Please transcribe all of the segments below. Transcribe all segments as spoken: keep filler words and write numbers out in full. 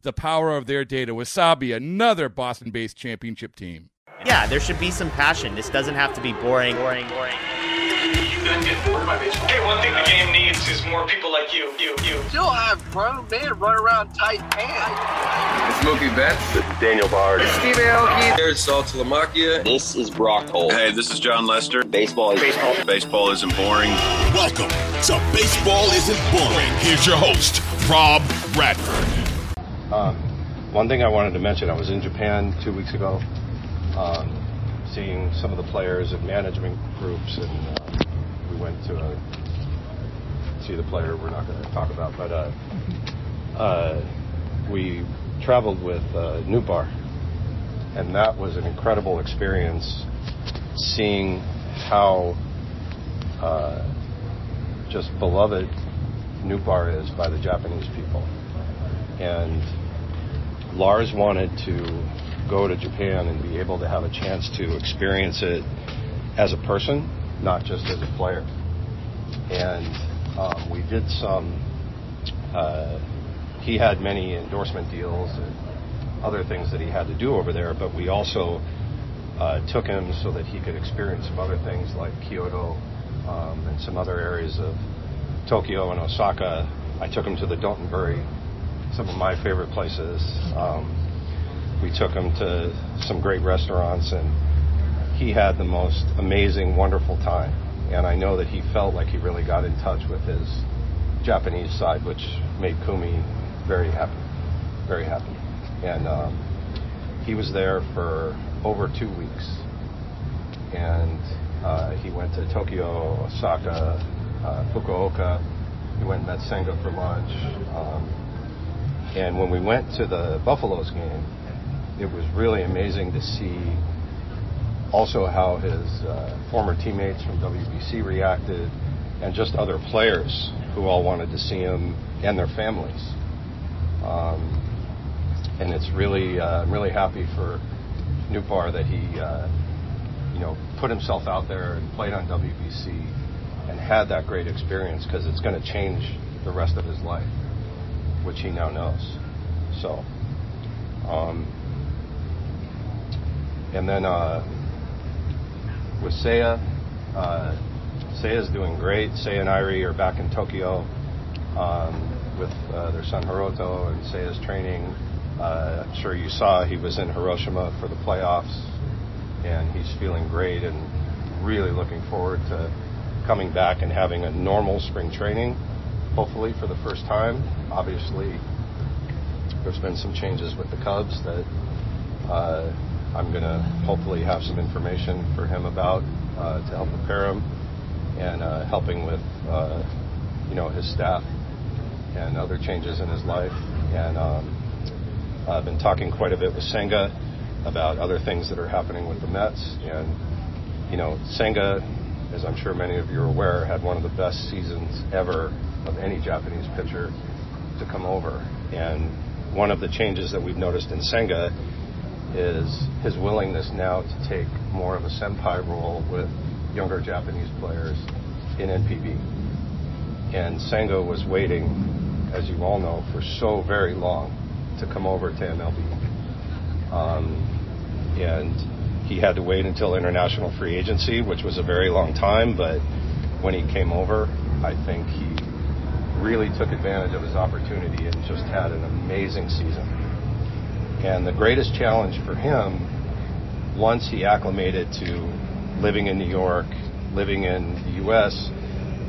the power of their data. Wasabi, another Boston-based championship team. Yeah, there should be some passion. This doesn't have to be boring. Boring, boring. Hey, one thing the game needs is more people like you. You, you. Still have grown men run around tight pants. It's Mookie Betts. It's Daniel Bard. It's Steve Aoki. There's Sal Talamacchia. This is Brock Holt. Hey, this is John Lester. Baseball is baseball. Baseball isn't boring. Welcome to Baseball Isn't Boring. Here's your host, Rob Radford. Um, one thing I wanted to mention, I was in Japan two weeks ago, um, seeing some of the players and management groups, and uh, we went to uh, see the player we're not going to talk about, but uh, uh, we traveled with uh, Nootbaar, and that was an incredible experience, seeing how uh, just beloved Nootbaar is by the Japanese people. And Lars wanted to go to Japan and be able to have a chance to experience it as a person, not just as a player. And um, we did some, uh, he had many endorsement deals and other things that he had to do over there, but we also uh, took him so that he could experience some other things like Kyoto um, and some other areas of Tokyo and Osaka. I took him to the Dotonbori, some of my favorite places. Um, we took him to some great restaurants, and he had the most amazing, wonderful time. And I know that he felt like he really got in touch with his Japanese side, which made Kumi very happy, very happy. And um, he was there for over two weeks. And uh, he went to Tokyo, Osaka, uh, Fukuoka. He went and met Senga for lunch. Um, And when we went to the Buffaloes game, it was really amazing to see also how his uh, former teammates from W B C reacted, and just other players who all wanted to see him and their families. Um, and it's really, uh, I'm really happy for Nootbaar that he, uh, you know, put himself out there and played on W B C and had that great experience, because it's going to change the rest of his life, which he now knows. So, um, and then uh, with Seiya, uh, Seiya's doing great. Seiya and Irie are back in Tokyo um, with uh, their son Hiroto, and Seiya's training. Uh, I'm sure you saw he was in Hiroshima for the playoffs, and he's feeling great and really looking forward to coming back and having a normal spring training, hopefully for the first time. Obviously, there's been some changes with the Cubs that uh, I'm going to hopefully have some information for him about uh, to help prepare him, and uh, helping with uh, you know his staff and other changes in his life. And um, I've been talking quite a bit with Senga about other things that are happening with the Mets. And, you know, Senga, as I'm sure many of you are aware, had one of the best seasons ever of any Japanese pitcher to come over. And one of the changes that we've noticed in Senga is his willingness now to take more of a senpai role with younger Japanese players in N P B. And Senga was waiting, as you all know, for so very long to come over to M L B. Um, and he had to wait until international free agency, which was a very long time, but when he came over, I think he really took advantage of his opportunity and just had an amazing season. And the greatest challenge for him, once he acclimated to living in New York, living in the U S,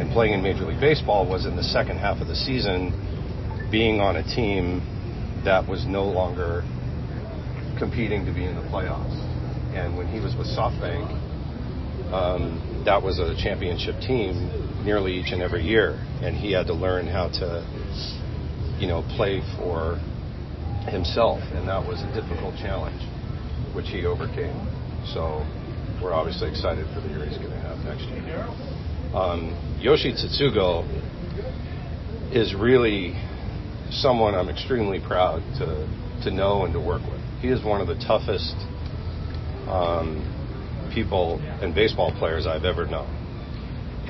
and playing in Major League Baseball, was in the second half of the season, being on a team that was no longer competing to be in the playoffs. And when he was with SoftBank, um, that was a championship team nearly each and every year. And he had to learn how to, you know, play for himself. And that was a difficult challenge, which he overcame. So we're obviously excited for the year he's going to have next year. Um, Yoshi Tsutsugo is really someone I'm extremely proud to to know and to work with. He is one of the toughest um, people and baseball players I've ever known.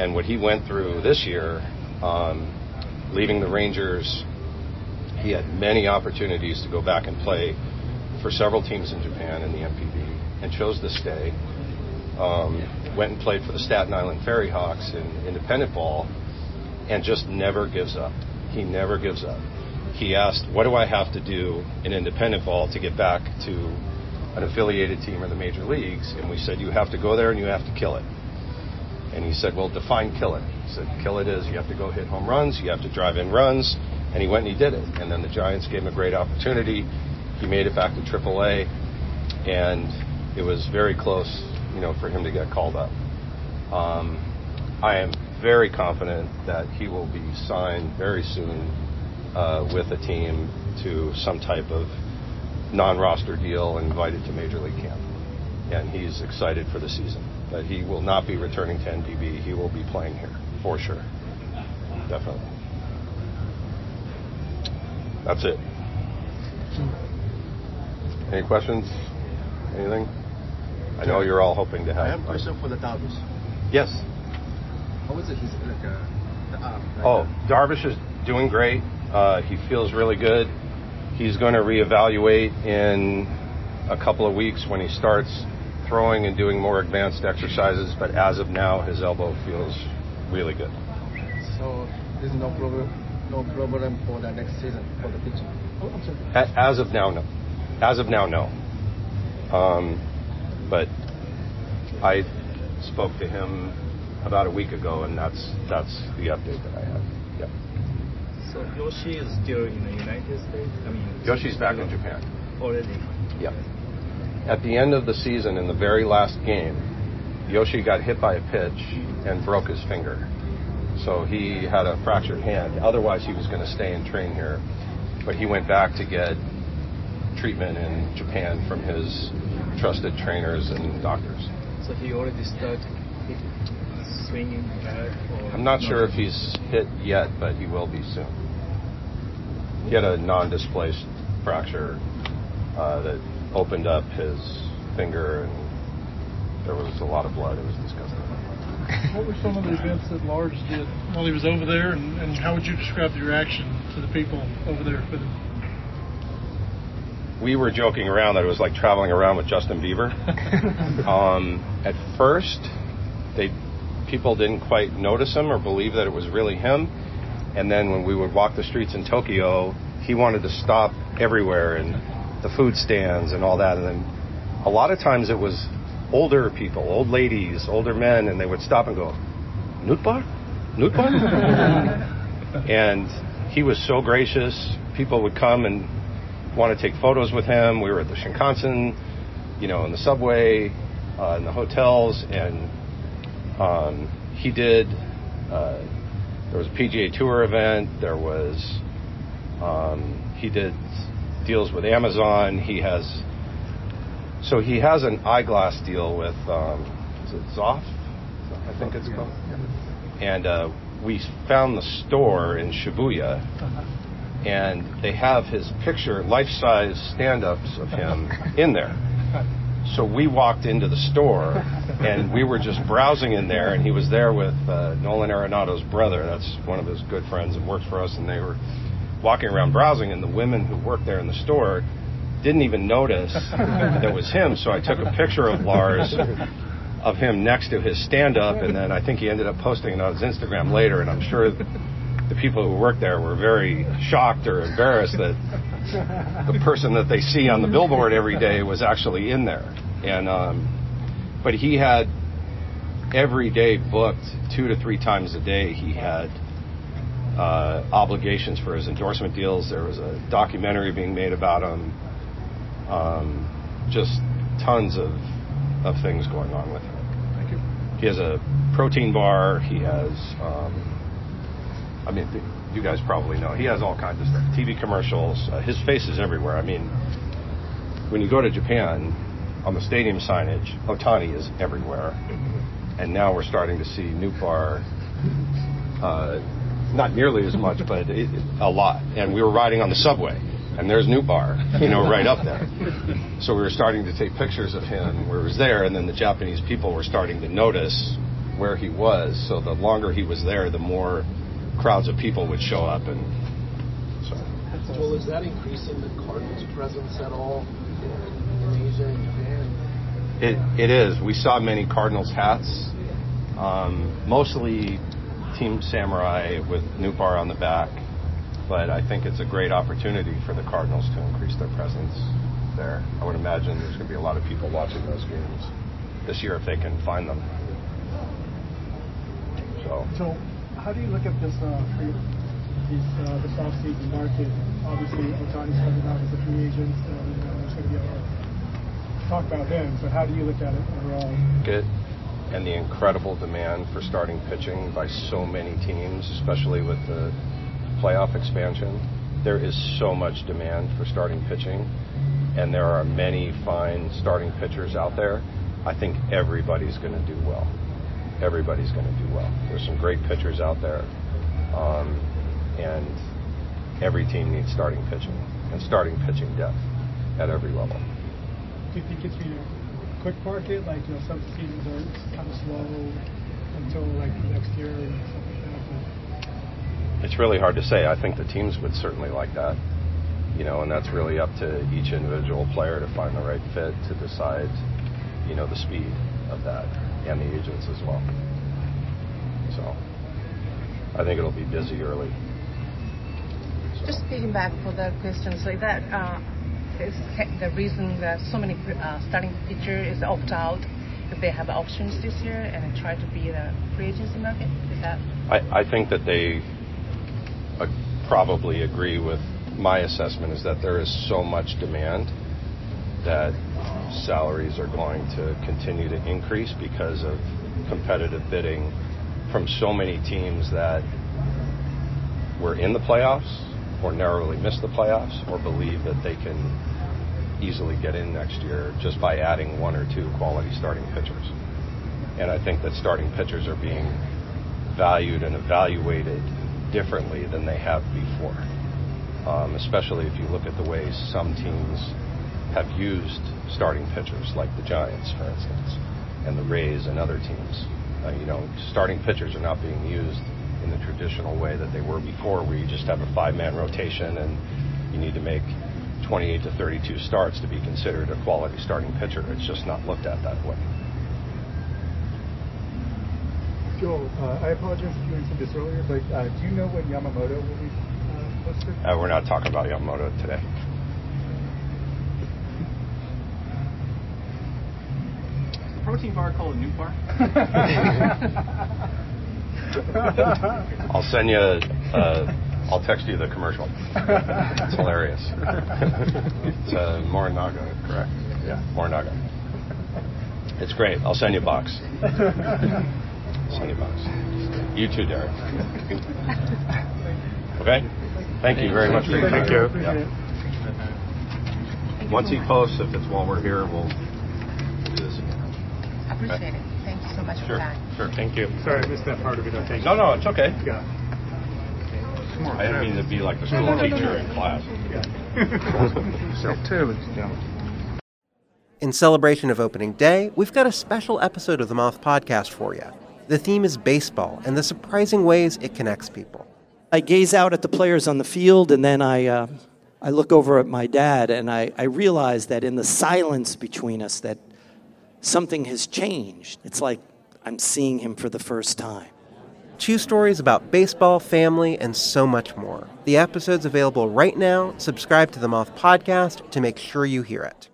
And what he went through this year, um, leaving the Rangers, he had many opportunities to go back and play for several teams in Japan in the N P B and chose to stay. Um, went and played for the Staten Island Ferry Hawks in independent ball and just never gives up. He never gives up. He asked, what do I have to do in independent ball to get back to an affiliated team or the major leagues? And we said, you have to go there and you have to kill it. And he said, well, define kill it. He said, kill it is you have to go hit home runs, you have to drive in runs. And he went and he did it. And then the Giants gave him a great opportunity. He made it back to triple A, and it was very close, you know, for him to get called up. Um, I am very confident that he will be signed very soon uh, with a team to some type of non-roster deal and invited to Major League Camp. And he's excited for the season. But he will not be returning to N P B. He will be playing here, for sure. Definitely. That's it. Any questions? Anything? I know you're all hoping to have. I have a question for the Darvish. Yes. How is it? He's like a, the arm. Like oh, a... Darvish is doing great. Uh, he feels really good. He's going to reevaluate in a couple of weeks when he starts throwing and doing more advanced exercises. But as of now, his elbow feels really good. So there's no problem, no problem for the next season for the pitching. Oh, I'm sorry. As of now, no. As of now, no. Um. But I spoke to him about a week ago, and that's that's the update that I have. Yeah. So Yoshi is still in the United States? I mean, Yoshi's back in Japan. Already? Yeah. At the end of the season, in the very last game, Yoshi got hit by a pitch and broke his finger. So he had a fractured hand. Otherwise, he was going to stay and train here. But he went back to get treatment in Japan from his trusted trainers and doctors. So he already started swinging back? Or I'm not, not sure if he's hit yet, but he will be soon. He had a non-displaced fracture uh, that opened up his finger, and there was a lot of blood. It was disgusting. What were some of the events that Lars did while he was over there, and, and how would you describe the reaction to the people over there for the... We were joking around that it was like traveling around with Justin Bieber. um, at first, they people didn't quite notice him or believe that it was really him. And then when we would walk the streets in Tokyo, he wanted to stop everywhere and the food stands and all that. And then a lot of times it was older people, old ladies, older men, and they would stop and go, Nootbaar? Nootbaar? And he was so gracious. People would come and want to take photos with him. We were at the Shinkansen, you know, in the subway, uh, in the hotels, and um, he did, uh, there was a P G A Tour event, there was, um, he did deals with Amazon. He has, so he has an eyeglass deal with, um, is it Zoff? I think it's called. And uh, we found the store in Shibuya, and they have his picture, life-size stand-ups of him in there. So we walked into the store, and we were just browsing in there, and he was there with uh, Nolan Arenado's brother. That's one of his good friends that works for us, and they were walking around browsing, and the women who worked there in the store didn't even notice that it was him. So I took a picture of Lars, of him next to his stand-up, and then I think he ended up posting it on his Instagram later, and I'm sure the people who worked there were very shocked or embarrassed that the person that they see on the billboard every day was actually in there. And um, but he had every day booked two to three times a day. He had uh, obligations for his endorsement deals. There was a documentary being made about him. Um, just tons of of things going on with him. Thank you. He has a protein bar. He has, um, I mean, th- you guys probably know, he has all kinds of stuff. T V commercials. Uh, his face is everywhere. I mean, when you go to Japan, on the stadium signage, Otani is everywhere. And now we're starting to see Nootbaar, uh, not nearly as much, but it, a lot. And we were riding on the subway, and there's Nootbaar, you know, right up there. So we were starting to take pictures of him where he was there, and then the Japanese people were starting to notice where he was. So the longer he was there, the more crowds of people would show up. And so. Well, is that increasing the Cardinals' presence at all in Asia and Japan? It, it is. We saw many Cardinals hats, um, mostly Team Samurai with Nootbaar on the back. But I think it's a great opportunity for the Cardinals to increase their presence there. I would imagine there's going to be a lot of people watching those games this year if they can find them. So, so how do you look at this uh, free, these, uh, this off-season market? Obviously, Otani's coming out as a free agent, and uh, there's going to be a lot of talk about him. But how do you look at it overall? Good. And the incredible demand for starting pitching by so many teams, especially with the playoff expansion. There is so much demand for starting pitching, and there are many fine starting pitchers out there. I think everybody's going to do well. Everybody's going to do well. There's some great pitchers out there, um, and every team needs starting pitching and starting pitching depth at every level. Do you think it's been a quick market? Like, you know, some seasons are kind of slow until like next year or something? It's really hard to say. I think the teams would certainly like that, you know, and that's really up to each individual player to find the right fit to decide, you know, the speed of that and the agents as well. So I think it'll be busy early. So. Just speaking back for the questions like that, uh, is the reason that so many uh, starting pitcher is opt out. If they have options this year and try to be in a free agency market, is that? I, I think that they. I probably agree with my assessment is that there is so much demand that salaries are going to continue to increase because of competitive bidding from so many teams that were in the playoffs or narrowly missed the playoffs or believe that they can easily get in next year just by adding one or two quality starting pitchers. And I think that starting pitchers are being valued and evaluated differently than they have before, um, especially if you look at the way some teams have used starting pitchers, like the Giants, for instance, and the Rays and other teams. Uh, you know, starting pitchers are not being used in the traditional way that they were before, where you just have a five-man rotation and you need to make twenty-eight to thirty-two starts to be considered a quality starting pitcher. It's just not looked at that way. Joel, uh, I apologize if you answered this earlier, but uh, do you know when Yamamoto will be uh, listed? Uh, we're not talking about Yamamoto today. Is the protein bar called a Nootbaar? I'll send you, uh, I'll text you the commercial. It's hilarious. It's uh, Morinaga, correct? Yeah, Morinaga. It's great. I'll send you a box. twenty bucks. You too, Derek. Okay? Thank you very much for your time. Thank you. Yeah. once he posts, if it's while we're here, we'll do this again. I appreciate okay. it. Thank you so much sure, for that. Sure, thank you. Sorry, I missed that part of it. I think. No, no, it's okay. Yeah. I didn't mean to be like the school no, no, no, teacher no, no, no. in class. Yeah. In celebration of opening day, we've got a special episode of The Moth Podcast for you. The theme is baseball and the surprising ways it connects people. I gaze out at the players on the field, and then I uh, I look over at my dad, and I, I realize that in the silence between us that something has changed. It's like I'm seeing him for the first time. Two stories about baseball, family, and so much more. The episode's available right now. Subscribe to The Moth Podcast to make sure you hear it.